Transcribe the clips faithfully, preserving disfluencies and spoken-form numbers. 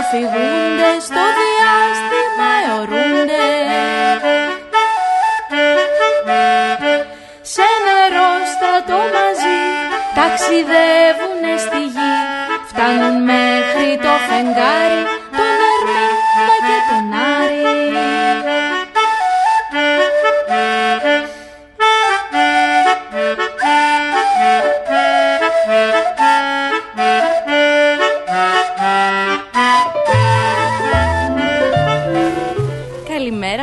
Αφηγούνται στο διάστημα, αιωρούνται σε νερό στρατό μαζί, ταξιδεύουνε στη γη, φτάνουν μέχρι το φεγγάρι, τον Ερμήντα και τον Άρη.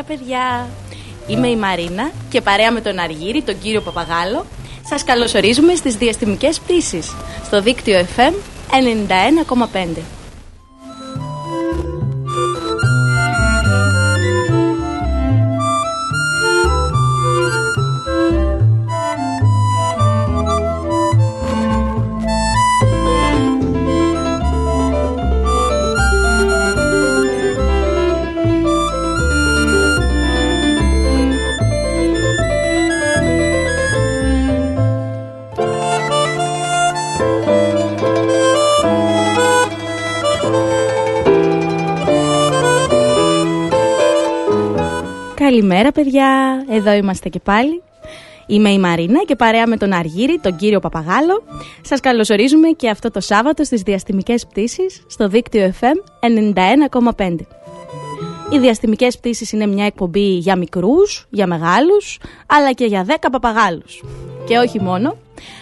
Παιδιά. Είμαι η Μαρίνα και παρέα με τον Αργύρη, τον κύριο Παπαγάλο, σας καλωσορίζουμε στις διαστημικές πτήσεις στο δίκτυο εφ εμ ενενήντα ένα κόμμα πέντε. Καλημέρα παιδιά, εδώ είμαστε και πάλι. Είμαι η Μαρίνα και παρέα με τον Αργύρη, τον κύριο Παπαγάλο, σας καλωσορίζουμε και αυτό το Σάββατο στις διαστημικές πτήσεις στο δίκτυο εφ εμ ενενήντα ένα κόμμα πέντε. Οι διαστημικές πτήσεις είναι μια εκπομπή για μικρούς, για μεγάλους, αλλά και για δέκα παπαγάλους. Και όχι μόνο,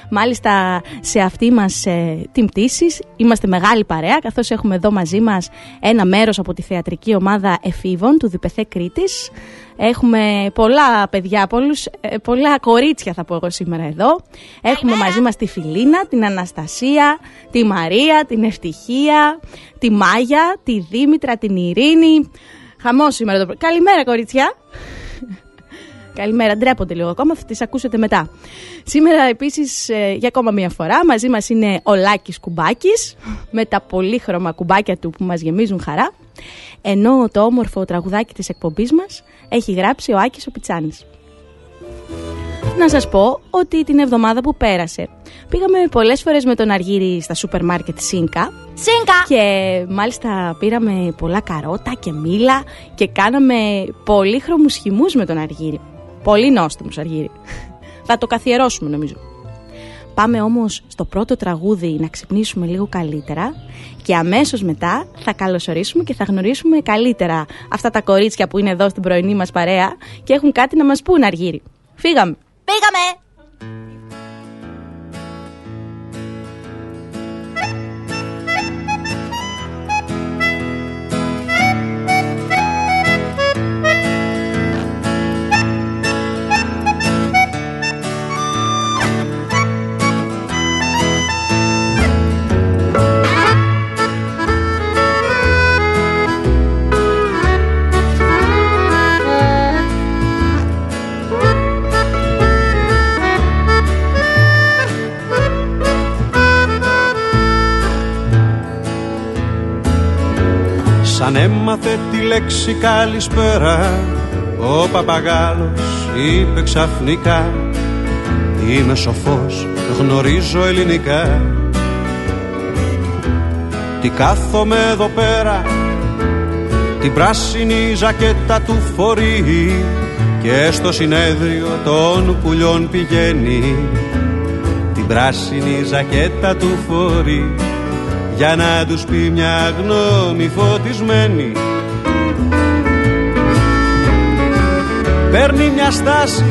μάλιστα σε αυτή μας ε, την πτήση είμαστε μεγάλη παρέα, καθώς έχουμε εδώ μαζί μας ένα μέρος από τη θεατρική ομάδα εφήβων του ΔΗΠΕΘΕ Κρήτης. Έχουμε πολλά παιδιά, πολλούς, ε, πολλά κορίτσια θα πω εγώ σήμερα εδώ. Έχουμε μαζί μας τη Φιλίνα, την Αναστασία, τη Μαρία, την Ευτυχία, τη Μάγια, τη Δήμητρα, την Ειρήνη. Χαμός σήμερα το πρωί. Καλημέρα κορίτσια. Καλημέρα, ντρέπονται λίγο ακόμα, θα τις ακούσετε μετά. Σήμερα επίσης για ακόμα μία φορά μαζί μας είναι ο Λάκης Κουμπάκης με τα πολύχρωμα κουμπάκια του που μας γεμίζουν χαρά, ενώ το όμορφο τραγουδάκι της εκπομπής μας έχει γράψει ο Άκης ο Πιτσάνης. Να σας πω ότι την εβδομάδα που πέρασε πήγαμε πολλές φορές με τον Αργύρη στα σούπερ μάρκετ ΣΥΝΚΑ. ΣΥΝΚΑ! Και μάλιστα πήραμε πολλά καρότα και μήλα και κάναμε πολύχρωμους χυμούς με τον Αργύρη. Πολύ νόστιμος Αργύρη. Θα το καθιερώσουμε νομίζω. Πάμε όμως στο πρώτο τραγούδι να ξυπνήσουμε λίγο καλύτερα και αμέσως μετά θα καλωσορίσουμε και θα γνωρίσουμε καλύτερα αυτά τα κορίτσια που είναι εδώ στην πρωινή μας παρέα και έχουν κάτι να μας πούν Αργύρη. Φύγαμε! Πήγαμε! Σαν έμαθε τη λέξη καλησπέρα, ο παπαγάλος είπε ξαφνικά, είμαι σοφός, γνωρίζω ελληνικά. Τι κάθομαι εδώ πέρα, την πράσινη ζακέτα του φορεί και στο συνέδριο των πουλιών πηγαίνει. Την πράσινη ζακέτα του φορεί για να τους πει μια γνώμη φωτισμένη. Παίρνει μια στάση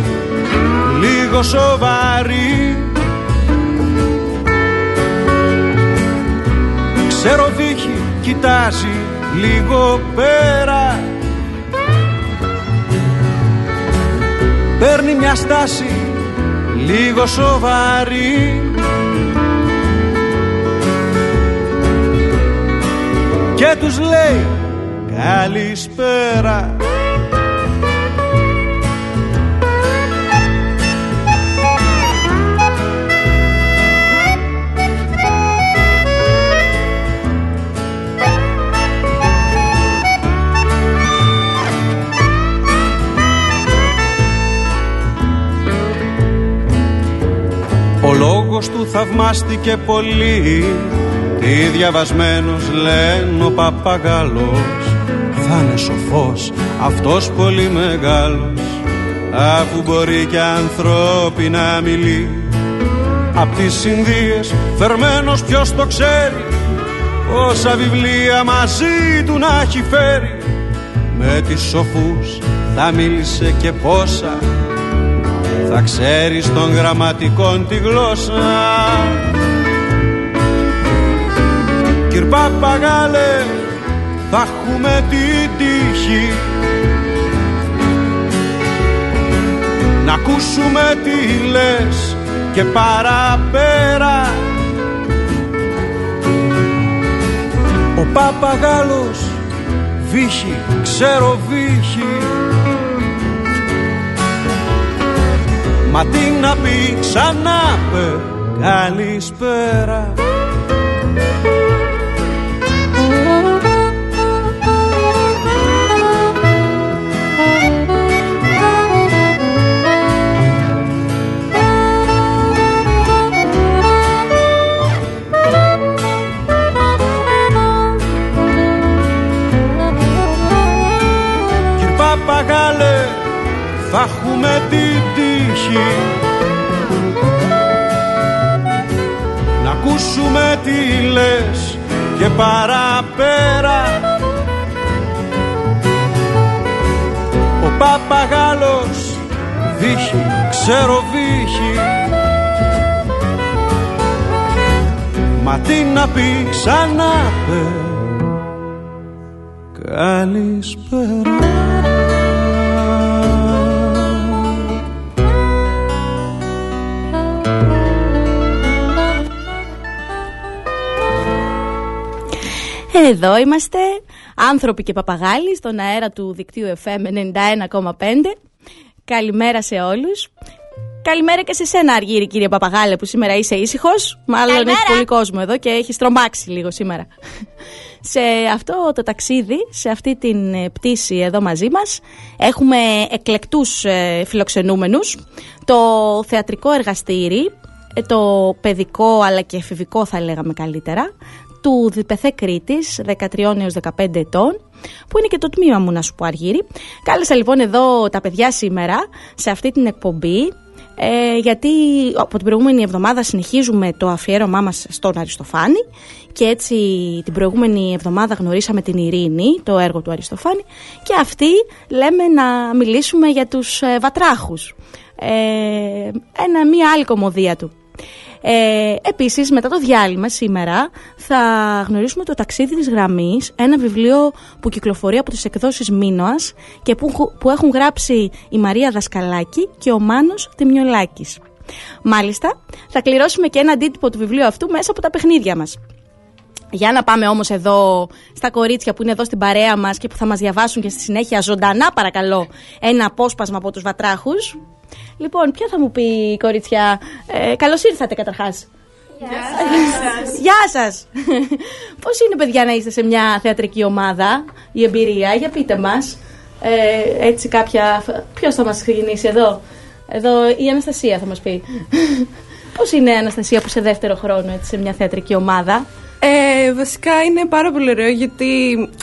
λίγο σοβαρή, ξέρω δίχη κοιτάζει λίγο πέρα. Παίρνει μια στάση λίγο σοβαρή και τους λέει καλησπέρα. Ο λόγος του θαυμάστηκε πολύ. Τι διαβασμένος λένε ο παπαγαλός. Θα είναι σοφός αυτός πολύ μεγάλος, αφού μπορεί και ανθρώπινα μιλεί. Απ' τις συνδύες φερμένος ποιος το ξέρει, όσα βιβλία μαζί του να έχει φέρει. Με τις σοφούς θα μίλησε και πόσα, θα ξέρεις των γραμματικών τη γλώσσα. Κυρ Παπαγάλε, θα έχουμε την τύχη να ακούσουμε τι λες και παραπέρα. Ο Παπαγάλος βύχει, ξέρω βύχει, μα τι να πει, ξανά πε καλησπέρα. Κυρ Παπαγάλε, θα έχουμε την τύχη να ακούσουμε τι λες και παραπέρα. Ο Παπαγάλος βύχει, ξέρω βύχει, μα τι να πει, ξανά πε καλησπέρα. Εδώ είμαστε, άνθρωποι και παπαγάλοι, στον αέρα του δικτύου εφ εμ ενενήντα ένα κόμμα πέντε. Καλημέρα σε όλους. Καλημέρα και σε σένα, Αργύρη, κύριε Παπαγάλε, που σήμερα είσαι ήσυχος. Μάλλον έχει πολύ κόσμο εδώ και έχεις τρομάξει λίγο σήμερα. Σε αυτό το ταξίδι, σε αυτή την πτήση εδώ μαζί μας, έχουμε εκλεκτούς φιλοξενούμενους. Το θεατρικό εργαστήρι, το παιδικό αλλά και εφηβικό θα λέγαμε καλύτερα, του ΔΗΠΕΘΕ Κρήτης, δεκατρία έως δεκαπέντε ετών, που είναι και το τμήμα μου, να σου πω, Αργύρη. Κάλεσα λοιπόν εδώ τα παιδιά σήμερα, σε αυτή την εκπομπή, ε, γιατί από την προηγούμενη εβδομάδα συνεχίζουμε το αφιέρωμά μας στον Αριστοφάνη, και έτσι την προηγούμενη εβδομάδα γνωρίσαμε την Ειρήνη, το έργο του Αριστοφάνη, και αυτή λέμε να μιλήσουμε για τους ε, Βατράχους, ε, ένα, μία άλλη κωμωδία του. Ε, επίσης, μετά το διάλειμμα σήμερα θα γνωρίσουμε το ταξίδι της γραμμής, ένα βιβλίο που κυκλοφορεί από τις εκδόσεις Μίνωας και που, που έχουν γράψει η Μαρία Δασκαλάκη και ο Μάνος Ταμιωλάκης. Μάλιστα, θα κληρώσουμε και ένα αντίτυπο του βιβλίου αυτού μέσα από τα παιχνίδια μας. Για να πάμε όμως εδώ στα κορίτσια που είναι εδώ στην παρέα μας και που θα μας διαβάσουν και στη συνέχεια ζωντανά, παρακαλώ, ένα απόσπασμα από τους Βατράχους. Λοιπόν, ποια θα μου πει η κορίτσια? Ε, καλώς ήρθατε καταρχάς. Γεια σας. Γεια σας. Πώς είναι, παιδιά, να είστε σε μια θεατρική ομάδα, η εμπειρία? Για πείτε μας, ε, έτσι κάποια... Ποιος θα μας ξεκινήσει εδώ? Εδώ η Αναστασία θα μας πει. Πώς είναι, Αναστασία, που σε δεύτερο χρόνο έτσι, σε μια θεατρική ομάδα? Ε, βασικά είναι πάρα πολύ ωραίο, γιατί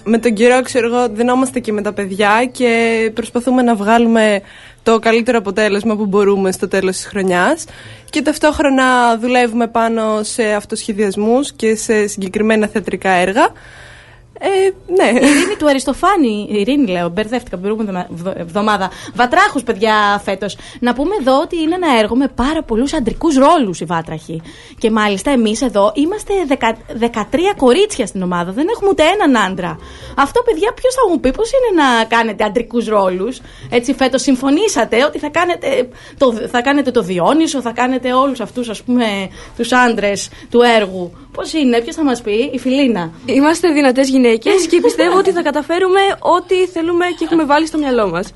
με τον καιρό, ξέρω εγώ, δινόμαστε και με τα παιδιά και προσπαθούμε να βγάλουμε το καλύτερο αποτέλεσμα που μπορούμε στο τέλος της χρονιάς, και ταυτόχρονα δουλεύουμε πάνω σε αυτοσχεδιασμούς και σε συγκεκριμένα θεατρικά έργα. Ε, ναι. Η Ειρήνη του Αριστοφάνη. Η Ειρήνη, λέω, μπερδεύτηκα την προηγούμενη εβδομάδα. Βατράχος, παιδιά, φέτος. Να πούμε εδώ ότι είναι ένα έργο με πάρα πολλούς αντρικούς ρόλους η Βάτραχη. Και μάλιστα εμείς εδώ είμαστε δεκα, δεκατρία κορίτσια στην ομάδα. Δεν έχουμε ούτε έναν άντρα. Αυτό, παιδιά, ποιος θα μου πει πώς είναι να κάνετε αντρικούς ρόλους. Έτσι, φέτος συμφωνήσατε ότι θα κάνετε το, θα κάνετε το Διόνυσο, θα κάνετε όλους αυτούς, ας πούμε, τους άντρες του έργου. Πώς είναι, ποιος θα μας πει, η Φιλίνα. Είμαστε δυνατές γυναίκες και πιστεύω ότι θα καταφέρουμε ό,τι θέλουμε και έχουμε βάλει στο μυαλό μας.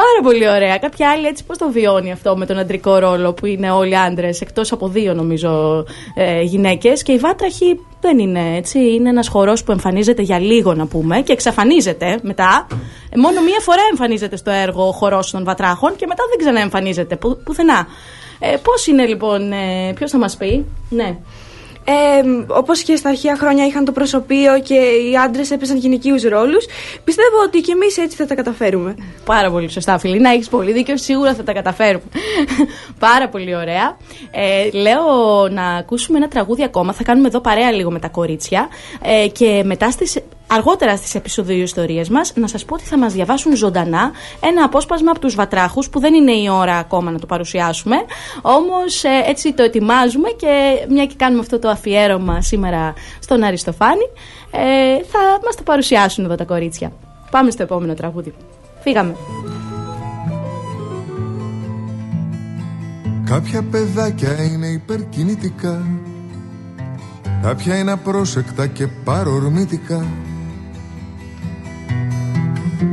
Πάρα πολύ ωραία. Κάποια άλλη έτσι πώς το βιώνει αυτό με τον αντρικό ρόλο που είναι όλοι άντρες, εκτός από δύο νομίζω ε, γυναίκες. Και η Βάτραχη δεν είναι έτσι. Είναι ένας χορός που εμφανίζεται για λίγο, να πούμε, και εξαφανίζεται μετά. Μόνο μία φορά εμφανίζεται στο έργο ο χορός των Βατράχων και μετά δεν ξαναεμφανίζεται που, πουθενά. Ε, πώς είναι λοιπόν, ε, ποιος θα μας πει, ναι. Ε, όπως και στα αρχαία χρόνια είχαν το προσωπείο και οι άντρες έπαιζαν γυναικείους ρόλους, πιστεύω ότι και εμείς έτσι θα τα καταφέρουμε. Πάρα πολύ σωστά, Φιλίνα, έχεις πολύ δίκιο, σίγουρα θα τα καταφέρουμε. Πάρα πολύ ωραία. ε, Λέω να ακούσουμε ένα τραγούδι ακόμα, θα κάνουμε εδώ παρέα λίγο με τα κορίτσια, ε, και μετά στις... αργότερα στις επεισοδίου ιστορίες μας, να σας πω ότι θα μας διαβάσουν ζωντανά ένα απόσπασμα από τους Βατράχους, που δεν είναι η ώρα ακόμα να το παρουσιάσουμε, όμως ε, έτσι το ετοιμάζουμε και μια και κάνουμε αυτό το αφιέρωμα σήμερα στον Αριστοφάνη, ε, θα μας το παρουσιάσουν εδώ τα κορίτσια. Πάμε στο επόμενο τραγούδι. Φύγαμε. Κάποια παιδάκια είναι υπερκινητικά, κάποια είναι απρόσεκτα και παρορμητικά.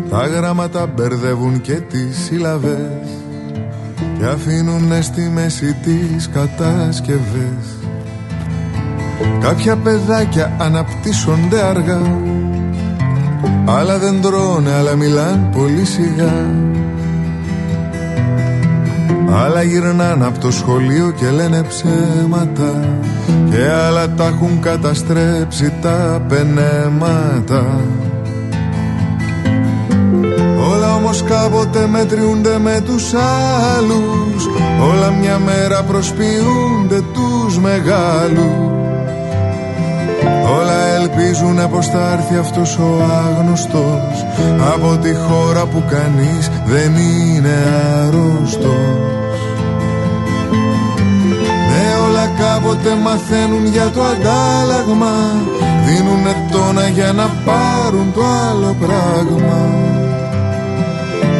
Τα γράμματα μπερδεύουν και τις σύλλαβες και αφήνουν στη μέση τις κατασκευές. Κάποια παιδάκια αναπτύσσονται αργά, άλλα δεν τρώνε, άλλα μιλάν πολύ σιγά, άλλα γυρνάνε από το σχολείο και λένε ψέματα, και άλλα τα έχουν καταστρέψει τα πενέματα. Όλα όμως κάποτε μετριούνται με τους άλλους, όλα μια μέρα προσποιούνται τους μεγάλους. Όλα ελπίζουν πως θα έρθει αυτός ο άγνωστος από τη χώρα που κανείς δεν είναι αρρώστος. Ναι, όλα κάποτε μαθαίνουν για το αντάλλαγμα, δίνουνε τόνα για να πάρουν το άλλο πράγμα,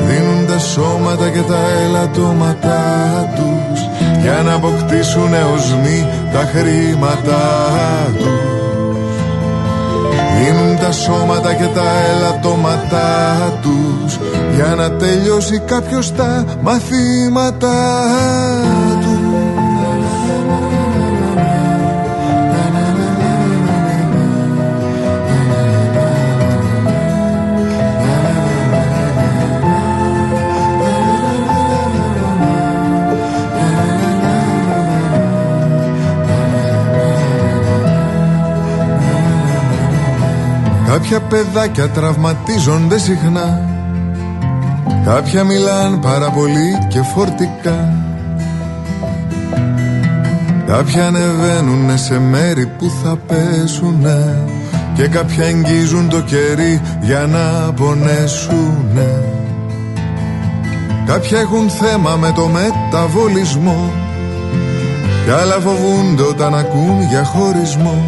δίνουν τα σώματα και τα ελαττώματα τους για να αποκτήσουν έως μη τα χρήματα τους. Δίνουν τα σώματα και τα ελαττώματά τους για να τελειώσει κάποιος τα μαθήματά του. Κάποια παιδάκια τραυματίζονται συχνά, κάποια μιλάν πάρα πολύ και φορτικά, κάποια ανεβαίνουνε σε μέρη που θα πέσουνε και κάποια εγγίζουν το κερί για να πονέσουνε. Κάποια έχουν θέμα με το μεταβολισμό και άλλα φοβούνται όταν ακούν για χωρισμό.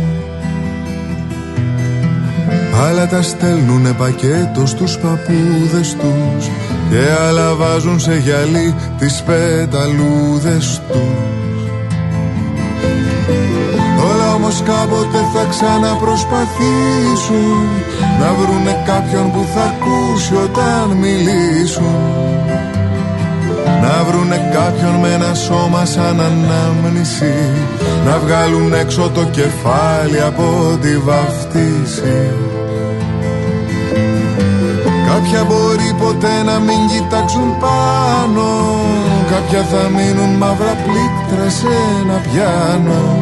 Άλλα τα στέλνουνε πακέτο στους παππούδες τους και άλλα βάζουν σε γυαλί τις πεταλούδες τους. Όλα όμως κάποτε θα ξαναπροσπαθήσουν να βρουνε κάποιον που θα ακούσει όταν μιλήσουν, να βρουνε κάποιον με ένα σώμα σαν ανάμνηση, να βγάλουν έξω το κεφάλι από τη βαφτίση. Κάποια μπορεί ποτέ να μην κοιτάξουν πάνω, κάποια θα μείνουν μαύρα πλήκτρα σε ένα πιάνο,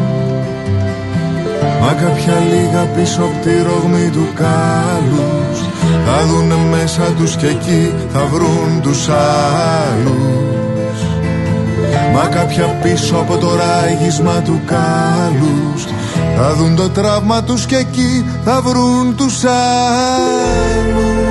μα κάποια λίγα πίσω από τη ρογμή του κάλους θα δουνε μέσα τους και εκεί θα βρουν τους άλλους, μα κάποια πίσω από το ράγισμα του κάλους Θα δουν το τραύμα τους και εκεί θα βρουν τους άλλους.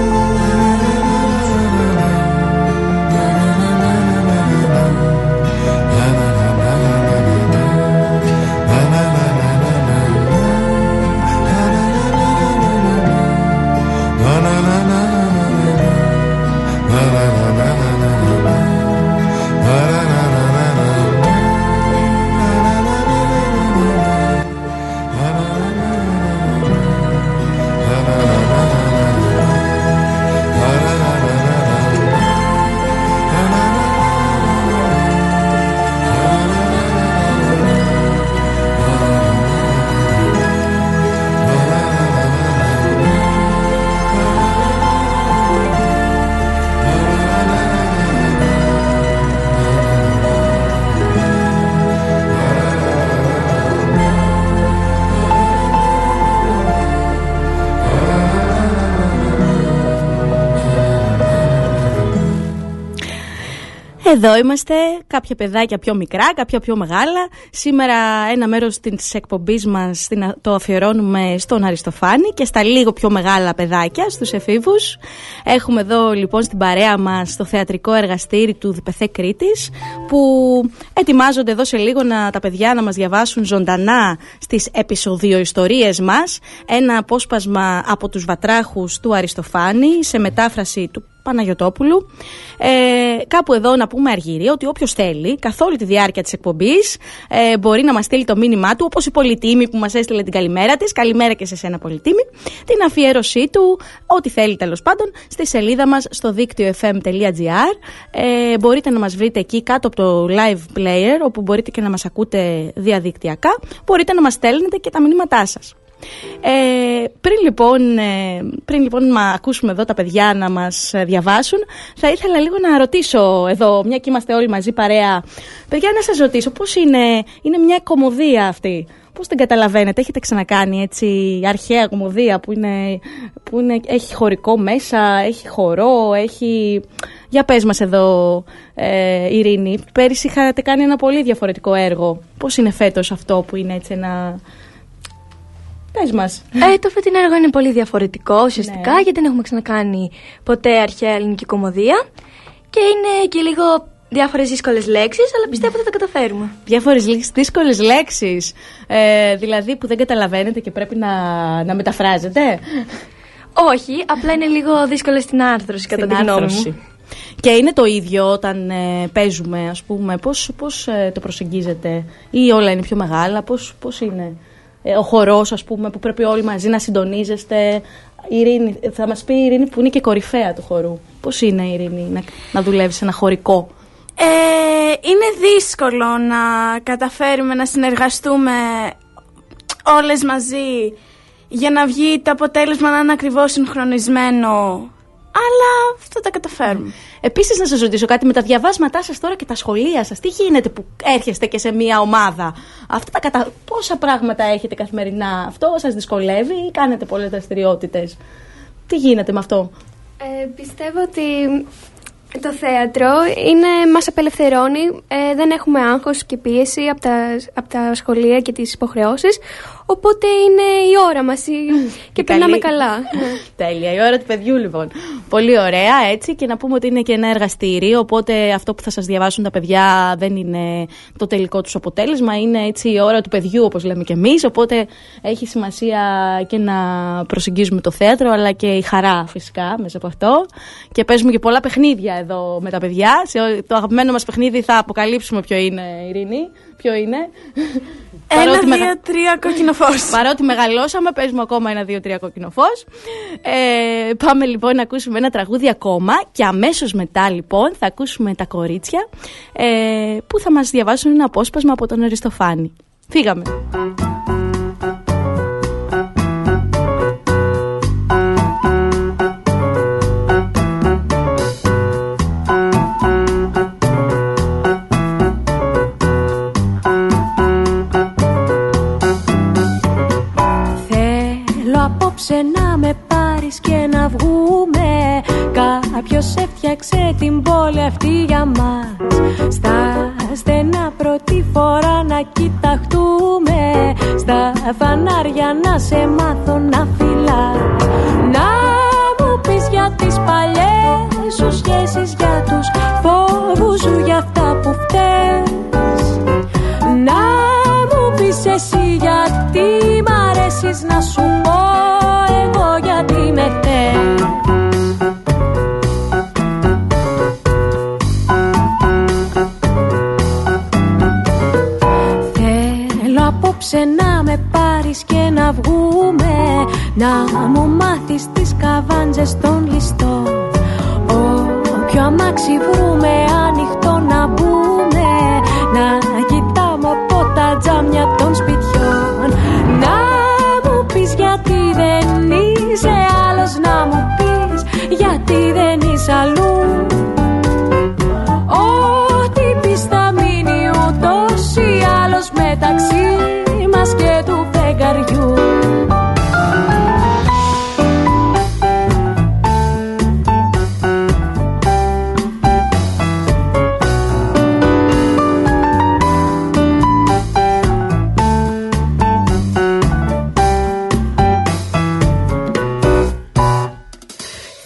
Εδώ είμαστε, κάποια παιδάκια πιο μικρά, κάποια πιο μεγάλα. Σήμερα ένα μέρος της εκπομπής μας το αφιερώνουμε στον Αριστοφάνη και στα λίγο πιο μεγάλα παιδάκια, στους εφήβους. Έχουμε εδώ λοιπόν στην παρέα μας το θεατρικό εργαστήρι του ΔΗΠΕΘΕ Κρήτης, που ετοιμάζονται εδώ σε λίγο να, τα παιδιά να μας διαβάσουν ζωντανά στις επεισοδιοϊστορίες μας. Ένα απόσπασμα από τους Βατράχους του Αριστοφάνη σε μετάφραση του Παναγιωτόπουλου. Ε, κάπου εδώ να πούμε, Αργύρη, ότι όποιος θέλει, καθ' όλη τη διάρκεια της εκπομπής, ε, μπορεί να μας στείλει το μήνυμά του, όπως η Πολυτίμη που μας έστειλε την καλημέρα της. Καλημέρα και σε σένα, Πολυτίμη. Την αφιέρωσή του, ό,τι θέλει τέλος πάντων, στη σελίδα μας στο δίκτυο fm.gr. Ε, μπορείτε να μας βρείτε εκεί κάτω από το live player, όπου μπορείτε και να μας ακούτε διαδικτυακά. Μπορείτε να μας στέλνετε και τα μηνύματά σας. Ε, πριν λοιπόν, ε, πριν, λοιπόν μα, ακούσουμε εδώ τα παιδιά να μας διαβάσουν, θα ήθελα λίγο να ρωτήσω εδώ, μια και είμαστε όλοι μαζί παρέα. Παιδιά, να σας ρωτήσω, πώς είναι, είναι μια κωμωδία αυτή, πώς την καταλαβαίνετε, έχετε ξανακάνει έτσι αρχαία κωμωδία που, είναι, που είναι, έχει χορικό μέσα, έχει χορό, έχει... Για πες μας εδώ, ε, Ειρήνη, πέρυσι είχατε κάνει ένα πολύ διαφορετικό έργο. Πώς είναι φέτος αυτό που είναι έτσι ένα... Μας. Ε, το φετινό έργο είναι πολύ διαφορετικό ουσιαστικά, ναι. Γιατί δεν έχουμε ξανακάνει ποτέ αρχαία ελληνική κωμωδία. Και είναι και λίγο διάφορες δύσκολες λέξεις, αλλά πιστεύω ότι θα τα καταφέρουμε. Διάφορες δύσκολες λέξεις, ε, δηλαδή που δεν καταλαβαίνετε και πρέπει να, να μεταφράζετε. Όχι, απλά είναι λίγο δύσκολες στην άρθρωση κατά την γνώμη μου. Και είναι το ίδιο όταν ε, παίζουμε, ας πούμε, πώς, πώς ε, το προσεγγίζετε, ή όλα είναι πιο μεγάλα, πώς, πώς είναι... Ο χορός, ας πούμε, που πρέπει όλοι μαζί να συντονίζεστε. Ειρήνη, θα μας πει η Ειρήνη που είναι και κορυφαία του χορού. Πώς είναι, Ειρήνη, να, να δουλεύεις σε ένα χορικό? Ε, είναι δύσκολο να καταφέρουμε να συνεργαστούμε όλες μαζί για να βγει το αποτέλεσμα να είναι ακριβώς συγχρονισμένο. Αλλά αυτό τα καταφέρουμε. Επίσης, να σας ρωτήσω κάτι με τα διαβάσματά σας τώρα και τα σχολεία σας. Τι γίνεται που έρχεστε και σε μία ομάδα? Αυτά τα κατα... Πόσα πράγματα έχετε καθημερινά? Αυτό σας δυσκολεύει ή κάνετε πολλές δραστηριότητες? Τι γίνεται με αυτό? Ε, πιστεύω ότι το θέατρο είναι, μας απελευθερώνει. Ε, δεν έχουμε άγχος και πίεση από τα, από τα σχολεία και τις υποχρεώσεις. Οπότε είναι η ώρα μας και περνάμε καλά. Τέλεια, η ώρα του παιδιού λοιπόν. Πολύ ωραία, έτσι, και να πούμε ότι είναι και ένα εργαστήριο, οπότε αυτό που θα σας διαβάσουν τα παιδιά δεν είναι το τελικό τους αποτέλεσμα, είναι έτσι η ώρα του παιδιού όπως λέμε και εμείς, οπότε έχει σημασία και να προσεγγίζουμε το θέατρο αλλά και η χαρά φυσικά μέσα από αυτό, και παίζουμε και πολλά παιχνίδια εδώ με τα παιδιά. Το αγαπημένο μας παιχνίδι θα αποκαλύψουμε ποιο είναι, Ειρήνη, ποιο είναι. Ένα, δύο, τρία κόκκινο φως. Παρότι μεγαλώσαμε, παίζουμε ακόμα ένα, δύο, τρία κόκκινο φως. Ε, πάμε λοιπόν να ακούσουμε ένα τραγούδι ακόμα και αμέσως μετά λοιπόν θα ακούσουμε τα κορίτσια ε, που θα μας διαβάσουν ένα απόσπασμα από τον Αριστοφάνη. Φύγαμε. Να με πάρεις και να βγούμε. Κάποιος έφτιαξε την πόλη αυτή για μας. Στα στενά πρώτη φορά να κοιταχτούμε. Στα φανάρια να σε μάθω να φυλάς. Να μου πεις για τις παλιές σου σχέσεις, για τους φόβους σου, για αυτά που φταίς. Να μου πεις εσύ γιατί μ' αρέσεις, να σου πω εγώ γιατί με θες. Να με πάρεις και να βγούμε, να μου μάθεις τις καβάντζες των ληστών. Όποιο αμάξι βρούμε άνοιχτο να μπούμε, να κοιτάμε από τα τζάμια των σπιτιών. Να μου πεις γιατί δεν είσαι άλλος, να μου πεις γιατί δεν είσαι αλλού. Ό,τι πεις θα μείνει ούτως ή άλλως μεταξύ και του φεγγαριού.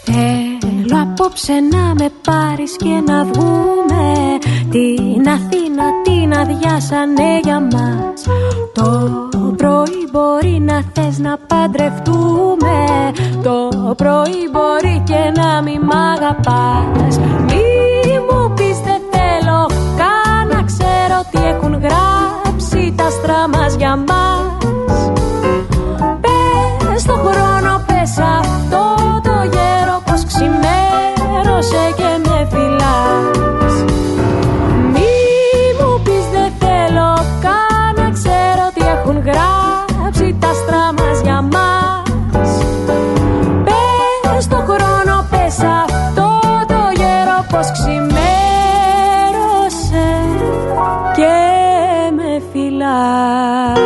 Θέλω απόψε να με πάρεις και να βγούμε, την Αθήνα την αδειάσανε για μας. Το πρωί μπορεί να θες να παντρευτούμε, το πρωί μπορεί και να μη μ' αγαπάς. Μη μου πεις δεν θέλω καν να ξέρω τι έχουν γράψει τα άστρα μας για μας. Πες στον χρόνο, πες αυτό το γέρο πως ξημέρωσε και με φυλάς. Γράψει τα άστρα μας για μας. Πες στον χρόνο, πες αυτό το γέρο πως ξημέρωσε και με φυλάς.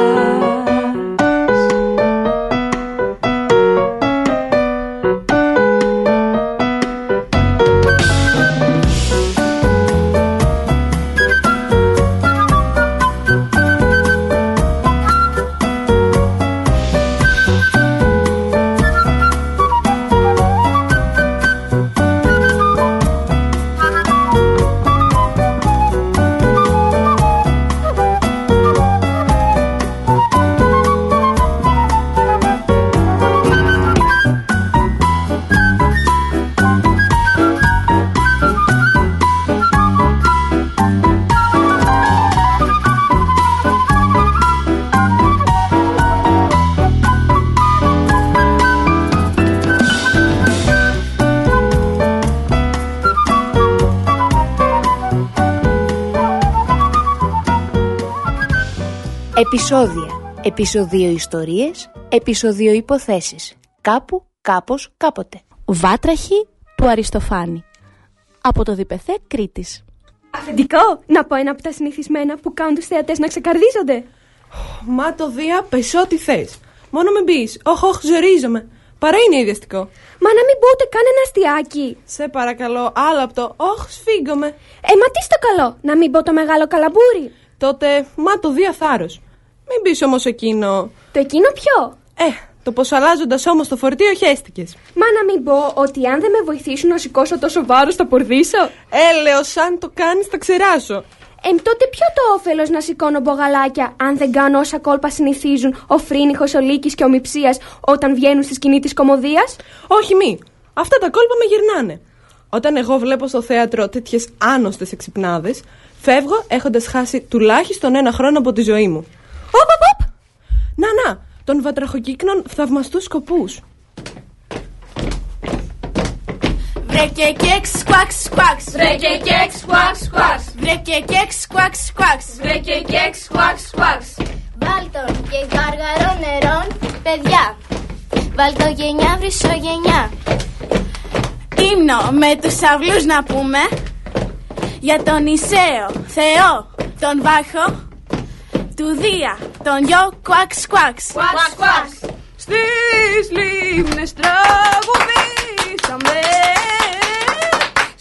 Επεισόδια, επεισόδιο ιστορίες, επεισόδιο υποθέσεις. Κάπου, κάπως, κάποτε. Βάτραχοι του Αριστοφάνη. Από το ΔΗΠΕΘΕ Κρήτης. Αφεντικό, να πω ένα από τα συνηθισμένα που κάνουν τους θεατές να ξεκαρδίζονται. Μα το Δία, πες ό,τι θες. Μόνο με μπεις, όχ, όχ, ζορίζομαι. Παρά είναι ιδιαστικό. Μα να μην πω ούτε καν ένα αστιάκι. Σε παρακαλώ, άλλο από το όχ, σφίγγομαι. Ε, μα τι στο καλό, να μην πω το μεγάλο καλαμπούρι. Τότε, μα το Δία θάρρος. Μην πεις όμως εκείνο. Το εκείνο ποιο? Ε, το πως αλλάζοντας όμως το φορτίο χέστηκες. Μα να μην πω ότι αν δεν με βοηθήσουν να σηκώσω τόσο βάρος θα πορδίσω. Έλεος, αν το κάνεις θα ξεράσω. Εμ τότε ποιο το όφελος να σηκώνω μπογαλάκια, αν δεν κάνω όσα κόλπα συνηθίζουν ο Φρίνιχος, ο Λύκης και ο Μυψίας όταν βγαίνουν στη σκηνή της κωμωδίας. Όχι μη, αυτά τα κόλπα με γυρνάνε. Όταν εγώ βλέπω στο θέατρο τέτοιες άνοστες εξυπνάδες, φεύγω έχοντας χάσει τουλάχιστον ένα χρόνο από τη ζωή μου. Οπ, οπ, οπ. Να, να, των βατραχοκύκνων θαυμαστούς σκοπούς. Βρε και κέξ, κουάξ, κουάξ. Βρε και κέξ, κουάξ, κουάξ. Βρε και κέξ, κουάξ, κουάξ. Βρε και κέξ, κουάξ, κουάξ. Βάλτον και γαργαρό νερόν, παιδιά. Βαλτογενιά, βρυσογενιά. Ύμνο με τους αυλούς να πούμε, για τον Ισαίο, Θεό, τον Βάχο, του Δία, τον γιο, κουάξ, κουάξ. Κουάξ, κουάξ. Στις λίμνες τραγουδήσαμε,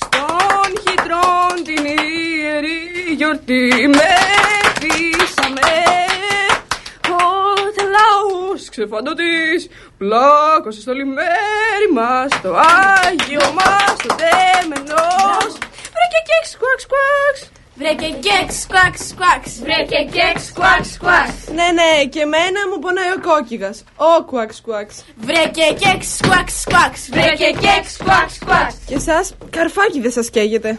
στον χιτρόν την ιερή γιορτή. ότι με πείσαμε. Ο τελαούς ξεφαντώτης πλάκωσε στο λιμέρι μας, το Άγιο μας, το δεμένος. Βρε και κέξ, κουάξ, κουάξ. Βρε και κέξ, κουάξ, κουάξ. Βρε και κέξ, κουάξ, κουάξ. Ναι, ναι, και εμένα μου πονάει ο κόκκιγας. Ο κουάξ, κουάξ. Βρε και κέξ, κουάξ, κουάξ. Βρε και κέξ, κουάξ, κουάξ. Και σας, καρφάκι δεν σας καίγεται.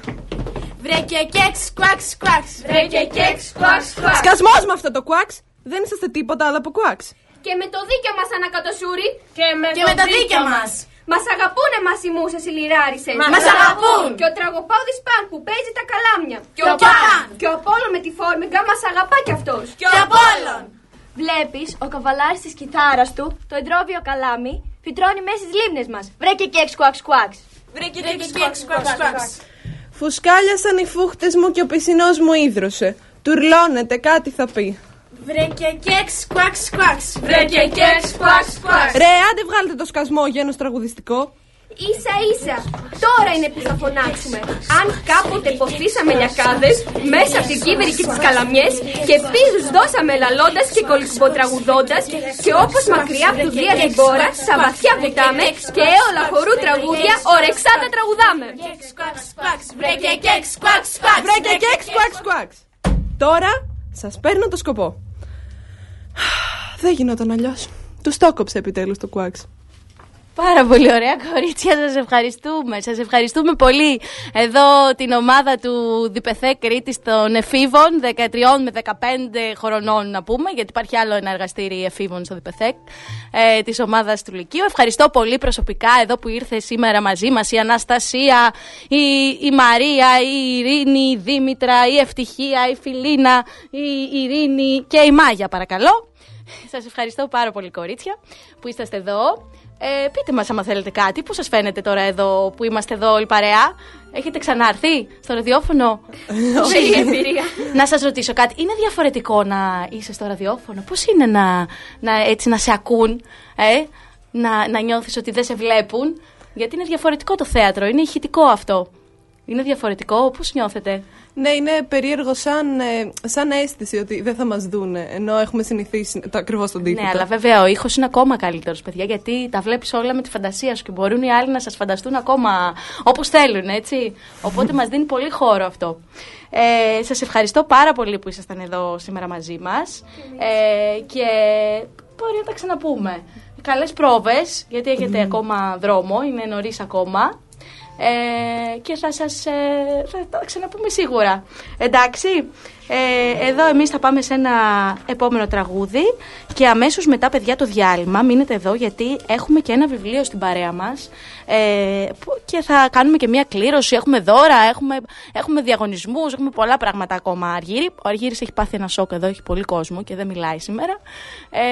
Βρε και κέξ, κουάξ, κουάξ. Βρε και κέξ, κουάξ, κουάξ. Σκασμός με αυτό το κουάξ. Δεν είσαστε τίποτα άλλο από κουάξ. Και με το δίκιο μας ανακατοσούρι. Και με, και το, με το δίκιο, δίκιο μας. Μας αγαπούνε μας οι μούσες οι λιράρισσες. Μας, μας αγαπούν. Και ο τραγοπόδης Παν που παίζει τα καλάμια. Και, και ο Παν. Και ο Απόλλων με τη φόρμιγγα μας αγαπά κι αυτός. Και, και ο Απόλλων. Βλέπεις, ο καβαλάρης της κιθάρας του, το εντρόβιο καλάμι, φυτρώνει μέσα στις λίμνες μας. Βρε και κέξ, κουάξ, κουάξ. Βρε και κέξ, κουάξ, κουάξ. Φουσκάλιασαν οι φούχτες μου και ο πισινός μου ίδρωσε. Τουρλώνεται, κάτι θα πει. Βρε και κέξ, κουάξ, κουάξ. Βρε και κέξ, κουάξ, κουάξ. Ρε, άντε βγάλετε το σκασμό, γένος τραγουδιστικό. Ίσα ίσα, τώρα είναι που θα φωνάξουμε. Αν κάποτε ποθήσαμε λιακάδες μέσα από την κύβερη και τις καλαμιές, και πίζους δώσαμε λαλώντας και κολυμποτραγουδώντας, και όπως μακριά από του Δία την πόρα, στα βαθιά βουτάμε, και έολα χορού τραγούδια ορεξά τα τραγουδάμε. Βρε και κέξ, κουάξ, κουάξ. Βρε και κέξ, κουάξ, κουάξ. Τώρα σας παίρνω το σκοπό. Δεν γινόταν αλλιώς. Τους το κόψε επιτέλους το κουάξ. Πάρα πολύ ωραία, κορίτσια, σας ευχαριστούμε. Σας ευχαριστούμε πολύ εδώ την ομάδα του ΔΗΠΕΘΕ Κρήτης των εφήβων, δεκατρία με δεκαπέντε χρονών να πούμε, γιατί υπάρχει άλλο ένα εργαστήρι εφήβων στο ΔΗΠΕΘΕ ε, της ομάδας του Λυκείου. Ευχαριστώ πολύ προσωπικά εδώ που ήρθε σήμερα μαζί μας η Αναστασία, η, η Μαρία, η Ειρήνη, η Δήμητρα, η Ευτυχία, η Φιλίνα, η Ειρήνη και η Μάγια, παρακαλώ. Σας ευχαριστώ πάρα πολύ, κορίτσια, που είσαστε εδώ. Ε, πείτε μας άμα θέλετε κάτι. Πώς σας φαίνεται τώρα εδώ που είμαστε εδώ η παρέα? Έχετε ξανάρθει στο ραδιόφωνο? Όχι. Να σας ρωτήσω κάτι. Είναι διαφορετικό να είσαι στο ραδιόφωνο? Πώς είναι να, να, έτσι, να σε ακούν, ε? να, να νιώθεις ότι δεν σε βλέπουν? Γιατί είναι διαφορετικό το θέατρο. Είναι ηχητικό αυτό. Είναι διαφορετικό, πώς νιώθετε? Ναι, είναι περίεργο σαν, σαν αίσθηση ότι δεν θα μας δούνε, ενώ έχουμε συνηθίσει το, ακριβώς τον τύπο. Ναι, αλλά βέβαια ο ήχος είναι ακόμα καλύτερος, παιδιά, γιατί τα βλέπεις όλα με τη φαντασία σου και μπορούν οι άλλοι να σας φανταστούν ακόμα όπως θέλουν, έτσι. Οπότε μας δίνει πολύ χώρο αυτό. Ε, σας ευχαριστώ πάρα πολύ που ήσασταν εδώ σήμερα μαζί μας ε, και μπορεί να τα ξαναπούμε. Καλές πρόβες, γιατί έχετε ακόμα δρόμο, είναι νωρίς ακόμα. Ε, και θα σας ε, θα τα ξαναπούμε σίγουρα. Εντάξει, ε, εδώ εμείς θα πάμε σε ένα επόμενο τραγούδι και αμέσως μετά, παιδιά, το διάλειμμα. Μείνετε εδώ γιατί έχουμε και ένα βιβλίο στην παρέα μας ε, και θα κάνουμε και μια κλήρωση. Έχουμε δώρα, έχουμε, έχουμε διαγωνισμούς, έχουμε πολλά πράγματα ακόμα. Αργύρη. Ο Αργύρης έχει πάθει ένα σοκ εδώ, έχει πολύ κόσμο και δεν μιλάει σήμερα. ε,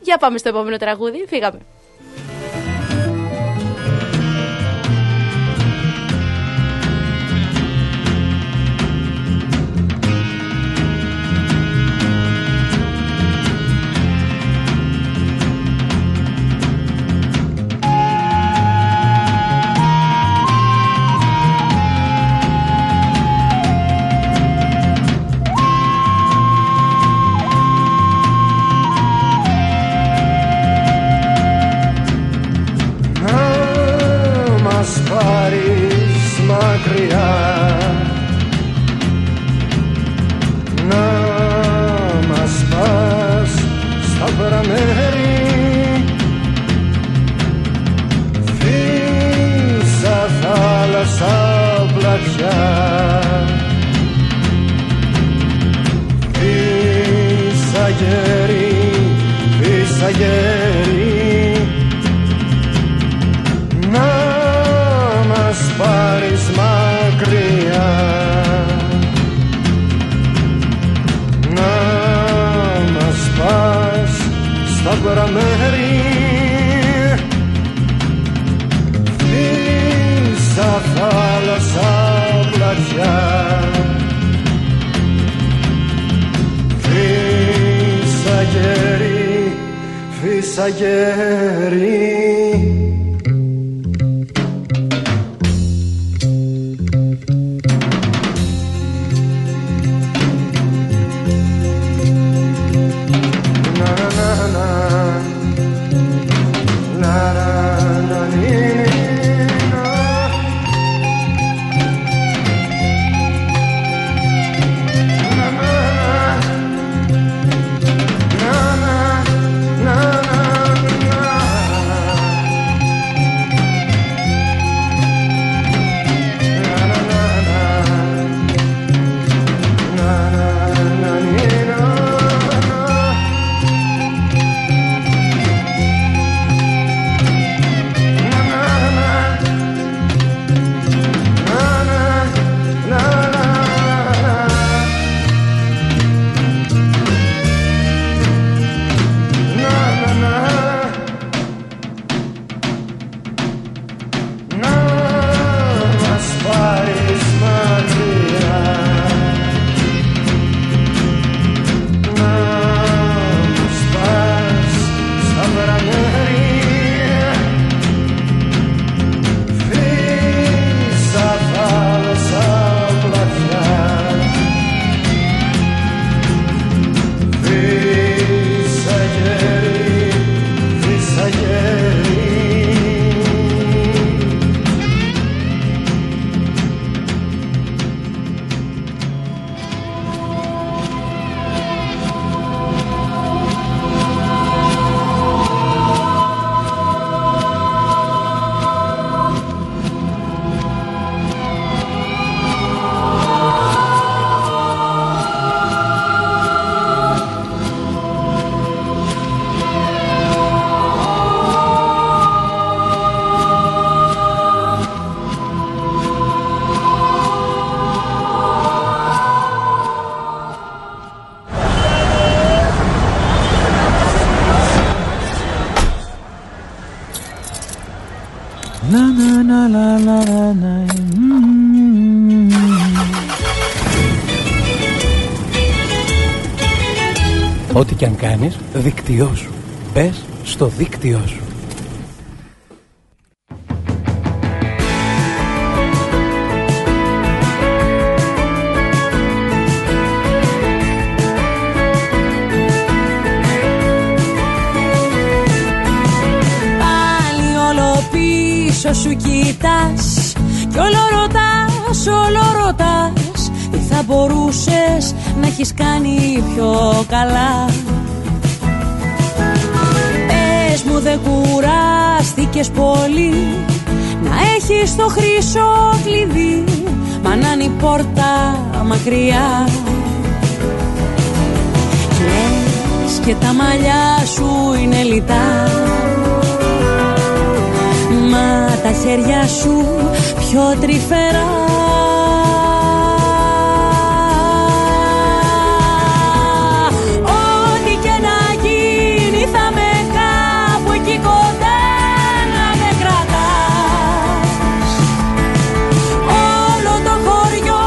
Για πάμε στο επόμενο τραγούδι, φύγαμε. Ό,τι και αν κάνεις, δίκτυό σου. Μπες στο δίκτυό σου. Σου κοιτάς κι όλο ρωτάς, όλο ρωτάς τι θα μπορούσες να έχεις κάνει πιο καλά. Πες μου δεν κουράστηκες πολύ να έχεις το χρυσό κλειδί, μα να είναι η πόρτα μακριά. Λες και τα μαλλιά σου είναι λιτά, μα τα χέρια σου πιο τρυφερά. Ό,τι και να γίνει θα με κάπου εκεί κοντά να με κρατάς. Όλο το χωριό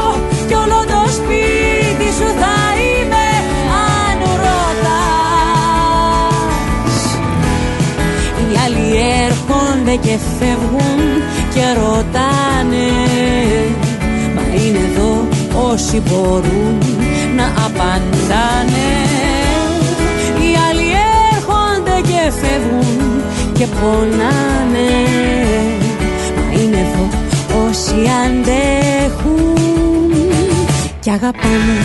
κι όλο το σπίτι σου θα είμαι αν ρωτάς. Οι άλλοι έρχονται και φεύγουν και ρωτάνε, μα είναι εδώ όσοι μπορούν να απαντάνε. Οι άλλοι έρχονται και φεύγουν και πονάνε, μα είναι εδώ όσοι αντέχουν και αγαπάνε.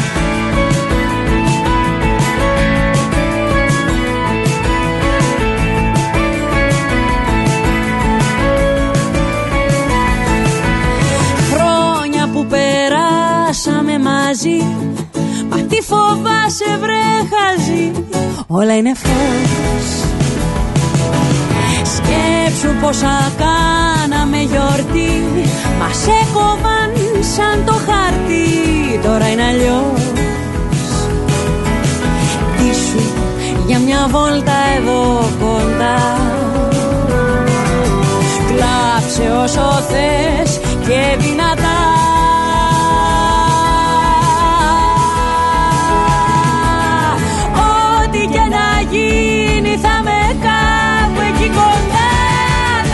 Μαζί, μα τι φοβάσαι βρε χαζί, όλα είναι φως. Σκέψου πόσα κάναμε γιορτή, μας έκοβαν σαν το χάρτη, τώρα είναι αλλιώς. Τι σου για μια βόλτα εδώ κοντά, κλάψε όσο θες και δυνατά. Θα με κάπου εκεί κοντά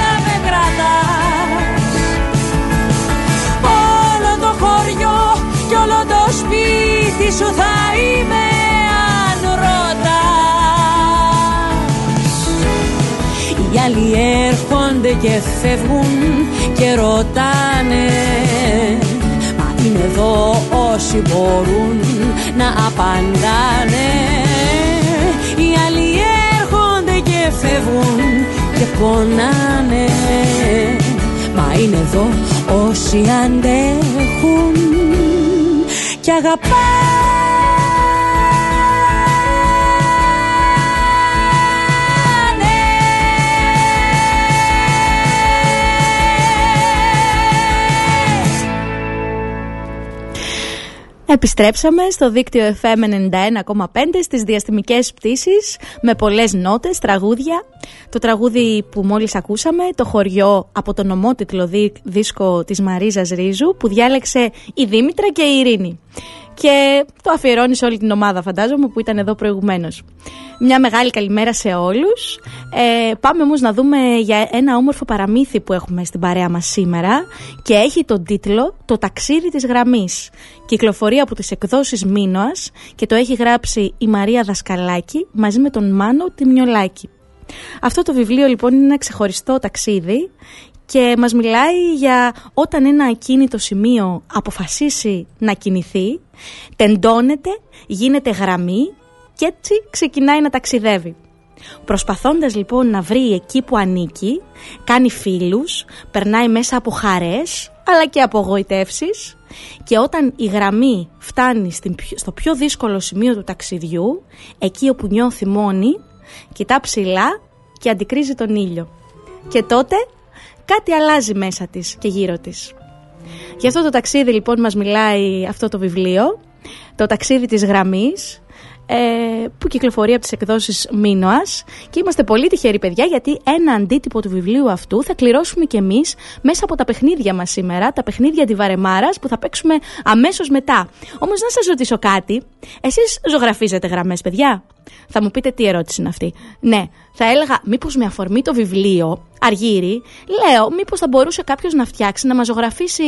να με κρατάς. Όλο το χωριό κι όλο το σπίτι σου θα είμαι αν ρωτάς. Οι άλλοι έρχονται και φεύγουν και ρωτάνε, μα είναι εδώ όσοι μπορούν να απαντάνε. Οι άλλοι έρχονται και φεύγουν και πονάνε, μα είναι εδώ όσοι αντέχουν και αγαπάνε. Επιστρέψαμε στο δίκτυο εφ εμ ενενήντα ένα κόμμα πέντε στις διαστημικές πτήσεις με πολλές νότες, τραγούδια. Το τραγούδι που μόλις ακούσαμε, το χωριό, από τον ομότιτλο δίσκο της Μαρίζας Ρίζου που διάλεξε η Δήμητρα και η Ειρήνη. Και το αφιερώνει σε όλη την ομάδα, φαντάζομαι, που ήταν εδώ προηγουμένως. Μια μεγάλη καλημέρα σε όλους. Ε, πάμε όμως να δούμε για ένα όμορφο παραμύθι που έχουμε στην παρέα μας σήμερα και έχει τον τίτλο «Το Ταξίδι της Γραμμής». Κυκλοφορεί από τις εκδόσεις Μίνωας και το έχει γράψει η Μαρία Δασκαλάκη μαζί με τον Μάνο Ταμιωλάκη. Αυτό το βιβλίο λοιπόν είναι ένα ξεχωριστό ταξίδι και μας μιλάει για όταν ένα ακίνητο σημείο αποφασίσει να κινηθεί, τεντώνεται, γίνεται γραμμή και έτσι ξεκινάει να ταξιδεύει. Προσπαθώντας λοιπόν να βρει εκεί που ανήκει, κάνει φίλους, περνάει μέσα από χαρές αλλά και απογοητεύσεις και όταν η γραμμή φτάνει στο πιο δύσκολο σημείο του ταξιδιού, εκεί όπου νιώθει μόνη, κοιτά ψηλά και αντικρίζει τον ήλιο. Και τότε κάτι αλλάζει μέσα της και γύρω της. Γι' αυτό το ταξίδι λοιπόν μας μιλάει αυτό το βιβλίο, το ταξίδι της γραμμής, που κυκλοφορεί από τις εκδόσεις Μίνωας. Και είμαστε πολύ τυχεροί, παιδιά, γιατί ένα αντίτυπο του βιβλίου αυτού θα κληρώσουμε κι εμείς μέσα από τα παιχνίδια μας σήμερα, τα παιχνίδια αντιβαρεμάρας που θα παίξουμε αμέσως μετά. Όμως να σας ρωτήσω κάτι. Εσείς ζωγραφίζετε γραμμές, παιδιά? Θα μου πείτε τι ερώτηση είναι αυτή. Ναι, θα έλεγα μήπως με αφορμή το βιβλίο Αργύρη, λέω μήπως θα μπορούσε κάποιος να φτιάξει, να μας ζωγραφίσει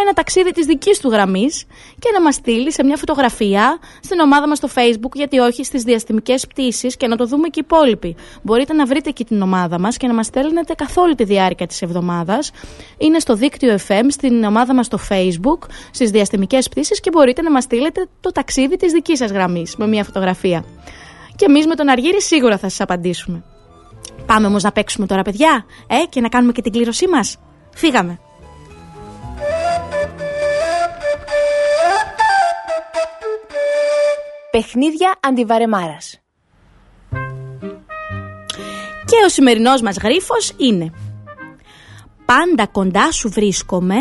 ένα ταξίδι της δικής του γραμμής και να μας στείλει σε μια φωτογραφία στην ομάδα μας στο Facebook, γιατί όχι, στις Διαστημικές Πτήσεις, και να το δούμε και οι υπόλοιποι. Μπορείτε να βρείτε εκεί την ομάδα μας και να μας στέλνετε καθ' όλη τη διάρκεια της εβδομάδας. Είναι στο Δίκτυο εφ εμ, στην ομάδα μας στο Facebook, στις Διαστημικές Πτήσεις, και μπορείτε να μας στείλετε το ταξίδι της δικής σας γραμμής με μια φωτογραφία. Και εμείς με τον Αργύρη σίγουρα θα σας απαντήσουμε. Πάμε όμως να παίξουμε τώρα, παιδιά, ε, και να κάνουμε και την κλήρωσή μας. Φύγαμε. Παιχνίδια αντιβαρεμάρας. Και ο σημερινός μας γρίφος είναι: πάντα κοντά σου βρίσκομαι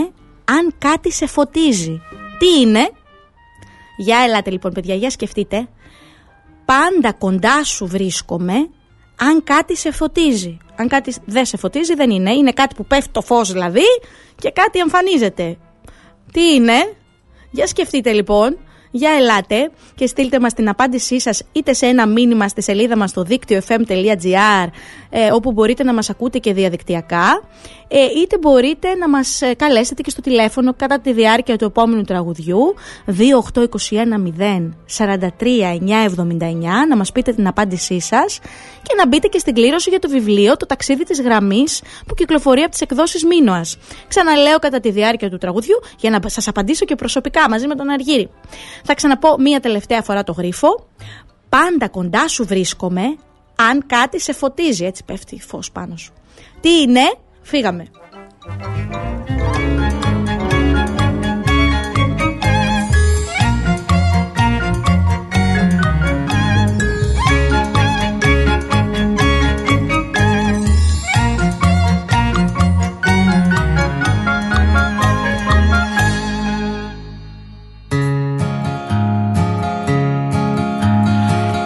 αν κάτι σε φωτίζει. Τι είναι? Για ελάτε λοιπόν, παιδιά, για σκεφτείτε. Πάντα κοντά σου βρίσκομαι αν κάτι σε φωτίζει. Αν κάτι δεν σε φωτίζει δεν είναι. Είναι κάτι που πέφτει το φως δηλαδή και κάτι εμφανίζεται. Τι είναι? Για σκεφτείτε λοιπόν. Για ελάτε και στείλτε μας την απάντησή σας είτε σε ένα μήνυμα στη σελίδα μας στο δίκτυο fm.gr, ε, όπου μπορείτε να μας ακούτε και διαδικτυακά, ε, είτε μπορείτε να μας καλέσετε και στο τηλέφωνο κατά τη διάρκεια του επόμενου τραγουδιού δύο οκτώ δύο ένα μηδέν τέσσερα τρία εννιά εβδομήντα εννιά, να μας πείτε την απάντησή σας και να μπείτε και στην κλήρωση για το βιβλίο «Το Ταξίδι της Γραμμής» που κυκλοφορεί από τις εκδόσεις Μίνωας. Ξαναλέω, κατά τη διάρκεια του τραγουδιού, για να σας απαντήσω και προσωπικά μαζί με τον Αργύρη. Θα ξαναπώ μία τελευταία φορά το γρίφο. Πάντα κοντά σου βρίσκομαι αν κάτι σε φωτίζει. Έτσι πέφτει φως πάνω σου. Τι είναι? Φύγαμε.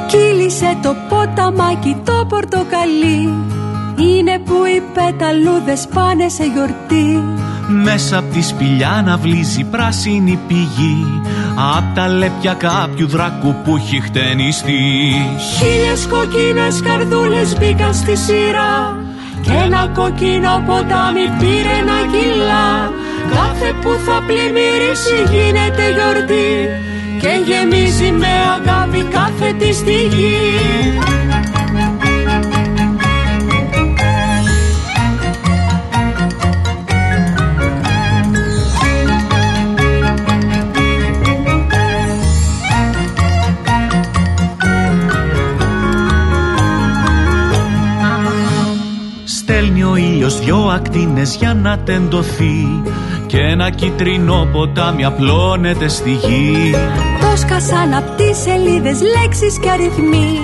Κύλησε το ποταμάκι το πορτοκαλί, είναι που οι πεταλούδες πάνε σε γιορτή. Μέσα απ' τη σπηλιά να βλύζει πράσινη πηγή, απ' τα λέπια κάποιου δράκου που έχει χτενιστεί. Χίλιες κοκκίνες καρδούλες μπήκαν στη σειρά και ένα κοκκινό ποτάμι πήρε να κιλά. Κάθε που θα πλημμυρίσει γίνεται γιορτή και γεμίζει με αγάπη κάθε της τη γη. Στέλνει ο ήλιος δυο ακτίνες για να τεντωθεί και ένα κίτρινο ποτάμι απλώνεται στη γη. Δόσκασαν απ' τις σελίδες λέξεις και αριθμοί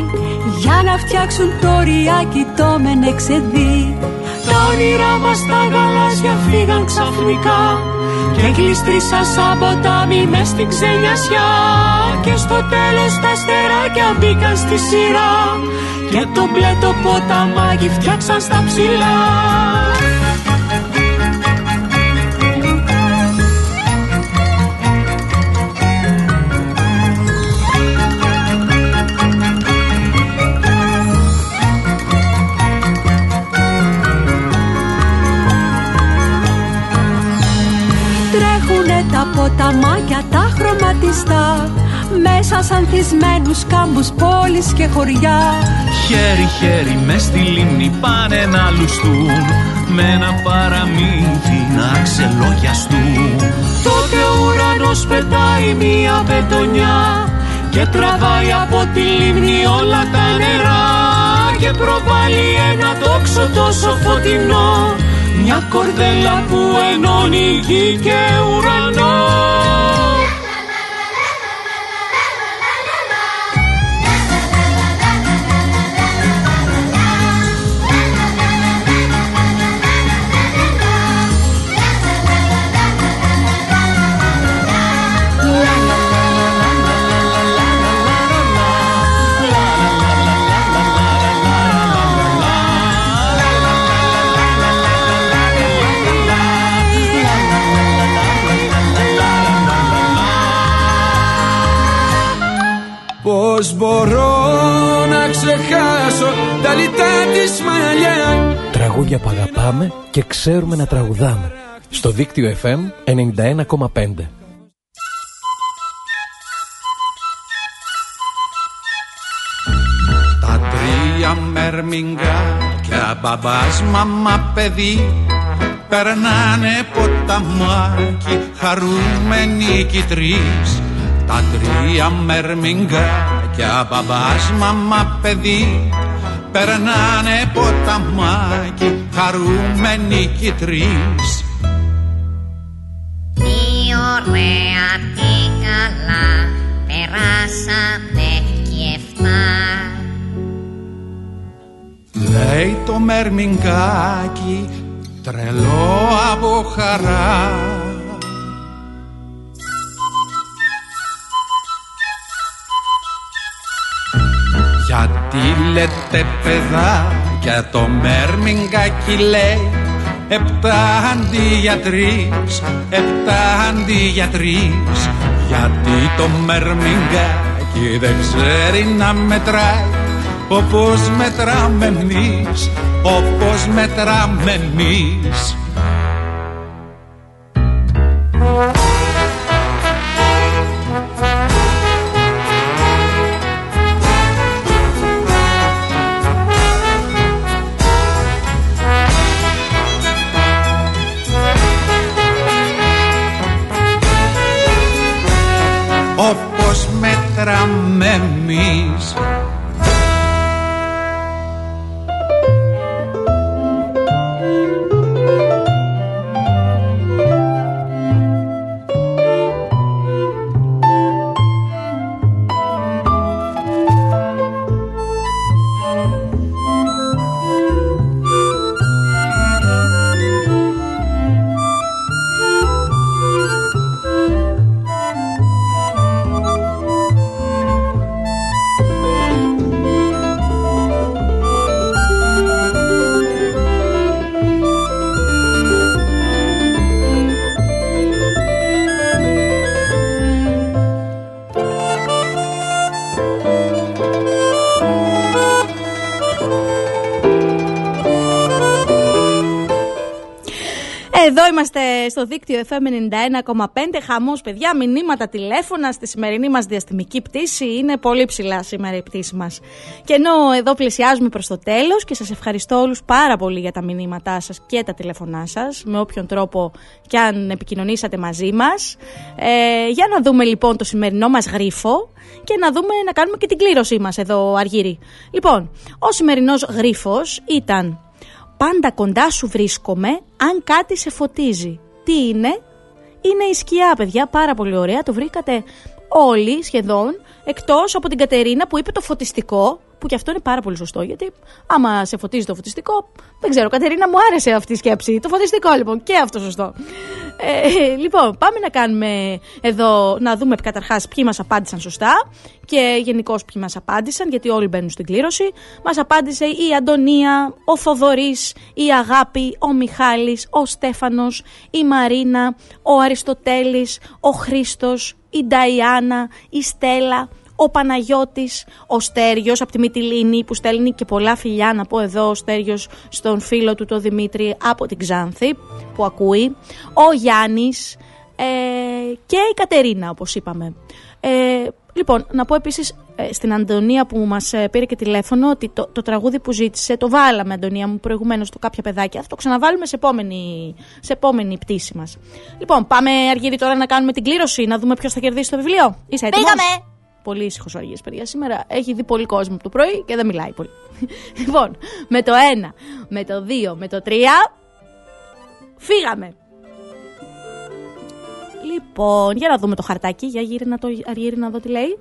για να φτιάξουν τωριά κοιτώμεν εξεδί. Τα όνειρά μας τα γαλάζια φύγαν ξαφνικά και γλιστρήσαν σαν ποτάμι μες στην ξενιασιά. Και στο τέλος τα αστεράκια μπήκαν στη σειρά και το μπλε το ποταμάκι φτιάξαν στα ψηλά. Τα ποταμάκια τα χρωματιστά μέσα σαν ανθισμένους κάμπους πόλεις και χωριά. Χέρι χέρι μες στη λίμνη πάνε να λουστούν, με ένα παραμύθι να ξελογιαστούν. Τότε ο ουρανός πετάει μία πετονιά και τραβάει από τη λίμνη όλα τα νερά και προβάλλει ένα τόξο τόσο φωτεινό, μια κορδέλα που ενώνει γη και ουρανό. Πώς μπορώ να ξεχάσω τα λιτά της μαλλιά. Τραγούδια που αγαπάμε και ξέρουμε να τραγουδάμε. Στο δίκτυο εφ εμ ενενήντα ένα κόμμα πέντε. Τα τρία μερμιγκά και τα μπαμπάς μαμά παιδί περνάνε ποταμάκι χαρούμενοι κι τρεις. Τα τρία μερμιγκάκια, μπαμπάς, μαμά, παιδί, περνάνε ποταμάκι, χαρούμενοι κι τρεις. Τι ωραία, τι καλά, περάσαμε κι εφτά. Λέει το μερμιγκάκι, τρελό από χαρά. Τι λέτε παιδάκια, το μερμιγκάκι λέει επτά αντί για τρεις, επτά αντί για τρεις. Γιατί το μερμιγκάκι δεν ξέρει να μετράει όπως μετράμε εμείς, όπως μετράμε εμείς. Εμείς. Εδώ είμαστε στο δίκτυο εφ εμ ενενήντα ένα κόμμα πέντε. Χαμός, παιδιά, μηνύματα, τηλέφωνα. Στη σημερινή μας διαστημική πτήση είναι πολύ ψηλά σήμερα η πτήση μας. Και ενώ εδώ πλησιάζουμε προς το τέλος και σας ευχαριστώ όλους πάρα πολύ για τα μηνύματά σας και τα τηλέφωνά σας, με όποιον τρόπο κι αν επικοινωνήσατε μαζί μας. Ε, για να δούμε λοιπόν το σημερινό μας γρίφο και να δούμε να κάνουμε και την κλήρωσή μας εδώ, Αργύρη. Λοιπόν, ο σημερινός γρίφος ήταν... Πάντα κοντά σου βρίσκομαι αν κάτι σε φωτίζει. Τι είναι? Είναι η σκιά, παιδιά, πάρα πολύ ωραία. Το βρήκατε όλοι σχεδόν, εκτός από την Κατερίνα που είπε το φωτιστικό, που και αυτό είναι πάρα πολύ σωστό, γιατί άμα σε φωτίζει το φωτιστικό, δεν ξέρω, Κατερίνα, μου άρεσε αυτή η σκέψη. Το φωτιστικό λοιπόν, και αυτό σωστό. Ε, λοιπόν, πάμε να κάνουμε εδώ, να δούμε καταρχάς ποιοι μας απάντησαν σωστά και γενικώς ποιοι μας απάντησαν, γιατί όλοι μπαίνουν στην κλήρωση. Μας απάντησε η Αντωνία, ο Θοδωρής, η Αγάπη, ο Μιχάλης, ο Στέφανος, η Μαρίνα, ο Αριστοτέλης, ο Χρήστος, η Νταϊάννα, η Στέλλα, ο Παναγιώτης, ο Στέριος από τη Μυτιλήνη που στέλνει και πολλά φιλιά, να πω εδώ ο Στέριος στον φίλο του τον Δημήτρη από την Ξάνθη που ακούει, ο Γιάννης ε, και η Κατερίνα όπως είπαμε. Ε, λοιπόν, να πω επίσης ε, στην Αντωνία που μας ε, πήρε και τηλέφωνο ότι το, το τραγούδι που ζήτησε το βάλαμε, Αντωνία μου, προηγουμένως στο κάποια παιδάκια. Θα το ξαναβάλουμε σε επόμενη, σε επόμενη πτήση μας. Λοιπόν, πάμε Αργύρη τώρα να κάνουμε την κλήρωση, να δούμε ποιος θα κερδίσει το βιβλίο. Είσαι έτοιμος? Πήγαμε! Πολύ ήσυχος ο Αργύρης, παιδιά. Σήμερα έχει δει πολύ κόσμο από το πρωί και δεν μιλάει πολύ. Λοιπόν, με το ένα, με το δύο, με το τρία, φύγαμε. Λοιπόν, για να δούμε το χαρτάκι. Για γύρι να το Αργύρη να δω τι λέει.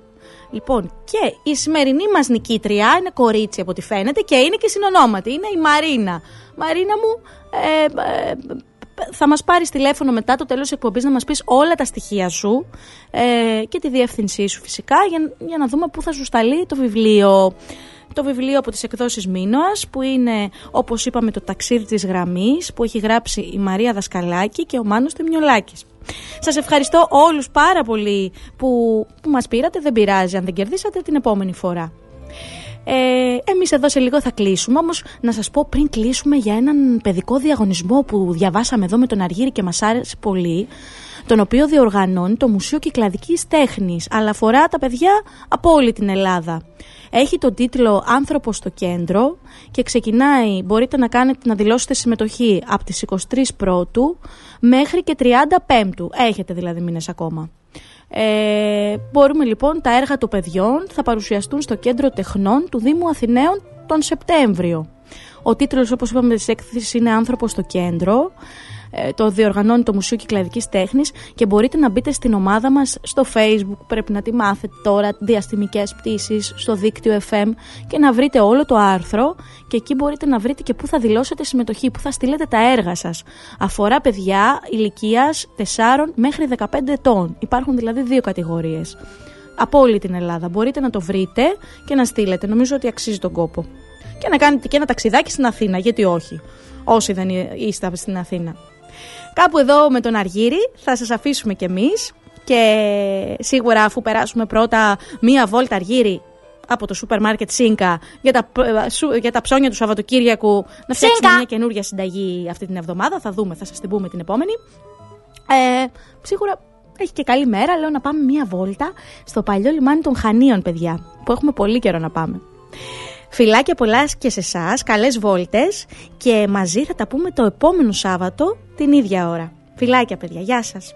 Λοιπόν, και η σημερινή μας νικήτρια είναι κορίτσι από ό,τι φαίνεται και είναι και συνονόματη. Είναι η Μαρίνα. Μαρίνα μου, ε, ε, θα μας πάρεις τηλέφωνο μετά το τέλος της εκπομπής να μας πεις όλα τα στοιχεία σου ε, και τη διεύθυνσή σου φυσικά για, για να δούμε πού θα σου σταλεί το βιβλίο. το βιβλίο από τις εκδόσεις Μίνωας, που είναι, όπως είπαμε, Το Ταξίδι της Γραμμής, που έχει γράψει η Μαρία Δασκαλάκη και ο Μάνος Ταμιωλάκης. Σας ευχαριστώ όλους πάρα πολύ που, που μας πήρατε. Δεν πειράζει αν δεν κερδίσατε την επόμενη φορά. Ε, εμείς εδώ σε λίγο θα κλείσουμε, όμως να σας πω πριν κλείσουμε για έναν παιδικό διαγωνισμό που διαβάσαμε εδώ με τον Αργύρη και μας άρεσε πολύ, τον οποίο διοργανώνει το Μουσείο Κυκλαδικής Τέχνης, αλλά αφορά τα παιδιά από όλη την Ελλάδα. Έχει τον τίτλο «Άνθρωπος στο κέντρο» και ξεκινάει, μπορείτε να, κάνετε, να δηλώσετε συμμετοχή από τις εικοστή τρίτη μέχρι και τριάντα πέμπτη. Έχετε δηλαδή μήνες ακόμα. Ε, μπορούμε λοιπόν, τα έργα των παιδιών θα παρουσιαστούν στο Κέντρο Τεχνών του Δήμου Αθηναίων τον Σεπτέμβριο. Ο τίτλος, όπως είπαμε, της έκθεσης είναι «Άνθρωπος στο κέντρο». Το διοργανώνει το Μουσείο Κυκλαδικής Τέχνης και μπορείτε να μπείτε στην ομάδα μας στο Facebook, πρέπει να τη μάθετε τώρα, Διαστημικές Πτήσεις, στο δίκτυο εφ εμ, και να βρείτε όλο το άρθρο και εκεί μπορείτε να βρείτε και πού θα δηλώσετε συμμετοχή, πού θα στείλετε τα έργα σας. Αφορά παιδιά ηλικίας τεσσάρων μέχρι δεκαπέντε ετών. Υπάρχουν δηλαδή δύο κατηγορίες. Από όλη την Ελλάδα μπορείτε να το βρείτε και να στείλετε. Νομίζω ότι αξίζει τον κόπο. Και να κάνετε και ένα ταξιδάκι στην Αθήνα, γιατί όχι, όσοι δεν είστε στην Αθήνα. Κάπου εδώ με τον Αργύρη θα σας αφήσουμε κι εμείς και σίγουρα αφού περάσουμε πρώτα μία βόλτα, Αργύρη, από το σούπερ μάρκετ ΣΥΝΚΑ για τα, για τα ψώνια του Σαββατοκύριακου, να φτιάξουμε ΣΥΝΚΑ μια καινούργια συνταγή αυτή την εβδομάδα, θα δούμε, θα σας την πούμε την επόμενη. Ε, σίγουρα έχει και καλή μέρα, λέω να πάμε μία βόλτα στο παλιό λιμάνι των Χανίων, παιδιά, που έχουμε πολύ καιρό να πάμε. Φιλάκια πολλά και σε εσάς, καλές βόλτες και μαζί θα τα πούμε το επόμενο Σάββατο την ίδια ώρα. Φιλάκια παιδιά, γεια σας.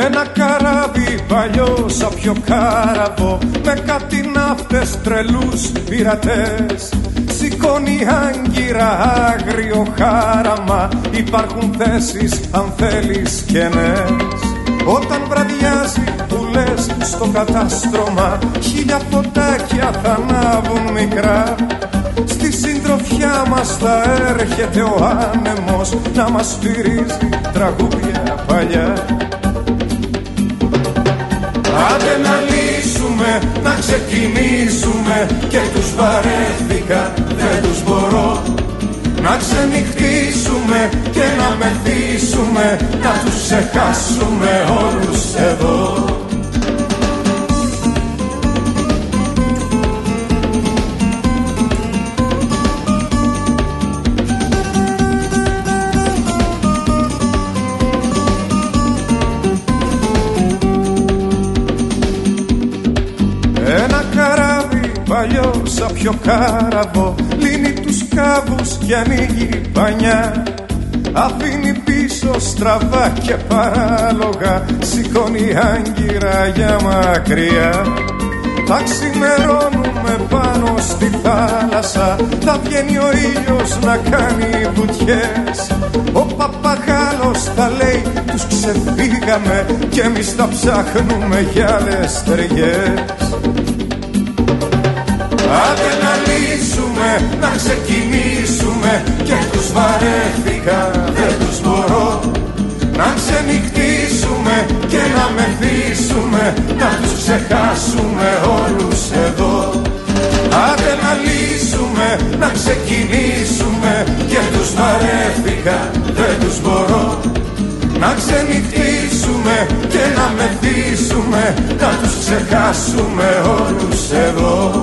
Ένα καράβι παλιό σαν πιο κάραβο, με κάτι ναύτες τρελούς πειρατές, σηκώνει άγκυρα άγριο χάραμα, υπάρχουν θέσεις αν θέλεις κενές. Όταν βραδιάζει που λες στο κατάστρωμα, χίλια φωτάκια θα ανάβουν μικρά. Στη συντροφιά μας θα έρχεται ο άνεμος να μας σφυρίζει τραγούδια παλιά. Άντε να λύσουμε, να ξεκινήσουμε, και τους βαρέθηκα, δεν τους μπορώ. Να ξενυχτήσουμε και να μεθύσουμε, να τους ξεχάσουμε όλους εδώ. Πιο κάραβο λύνει τους κάβους και ανοίγει πανιά. Αφήνει πίσω στραβά και παράλογα, σηκώνει άγκυρα για μακριά. Θα ξημερώνουμε πάνω στη θάλασσα, θα βγαίνει ο ήλιος να κάνει βουτιές. Ο παπαγάλος θα λέει τους ξεφύγαμε και εμείς θα ψάχνουμε για άλλες στεριές. Άντε να λύσουμε, να ξεκινήσουμε, και τους βαρέθηκα, δεν τους μπορώ. Να ξενυχτήσουμε και να μεθύσουμε, να τους ξεχάσουμε όλους εδώ. Άντε να λύσουμε, να ξεκινήσουμε, και τους βαρέθηκα, δεν τους μπορώ. Να ξενυχτήσουμε και να μεθύσουμε, να τους ξεχάσουμε όλους εδώ.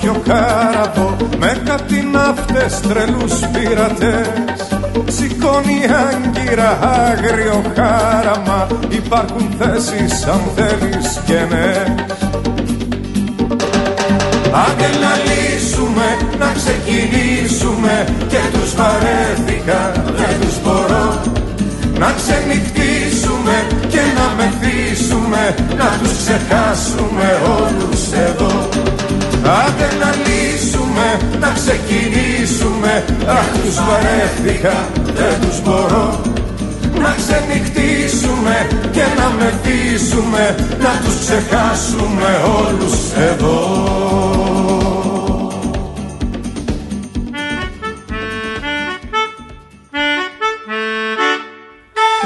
Πιο κάραβο με κάτι ναύτες τρελούς πειρατές, σηκώνει άγκυρα άγριο χάραμα, υπάρχουν θέσεις αν θέλεις κενές. Άντε να λύσουμε, να ξεκινήσουμε, και τους βαρέθηκα, δεν τους μπορώ. Να ξενυχτήσουμε και να μεθύσουμε, να τους ξεχάσουμε όλους εδώ. Άντε να λύσουμε, να ξεκινήσουμε, Αχ, τους βαρέθηκα, δεν τους μπορώ. Να ξενυχτήσουμε και να μεθύσουμε, να τους ξεχάσουμε όλους εδώ.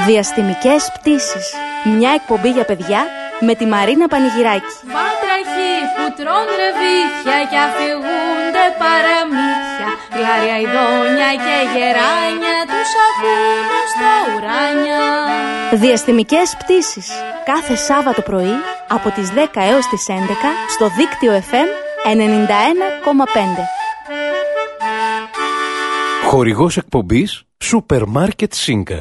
Διαστημικές πτήσεις. Μια εκπομπή για παιδιά με τη Μαρίνα Πανηγυράκη. Βάτραχοι που τρώνε ρεβίθια και αφηγούνται παραμύθια, γλάρια ειδόνια και γεράνια τους αφήνουν στα ουράνια. Διαστημικές πτήσεις. Κάθε Σάββατο πρωί από τις δέκα έως τις έντεκα στο δίκτυο εφ εμ ενενήντα ένα κόμμα πέντε. Χορηγός εκπομπής Σούπερ Μάρκετ ΣΥΝΚΑ.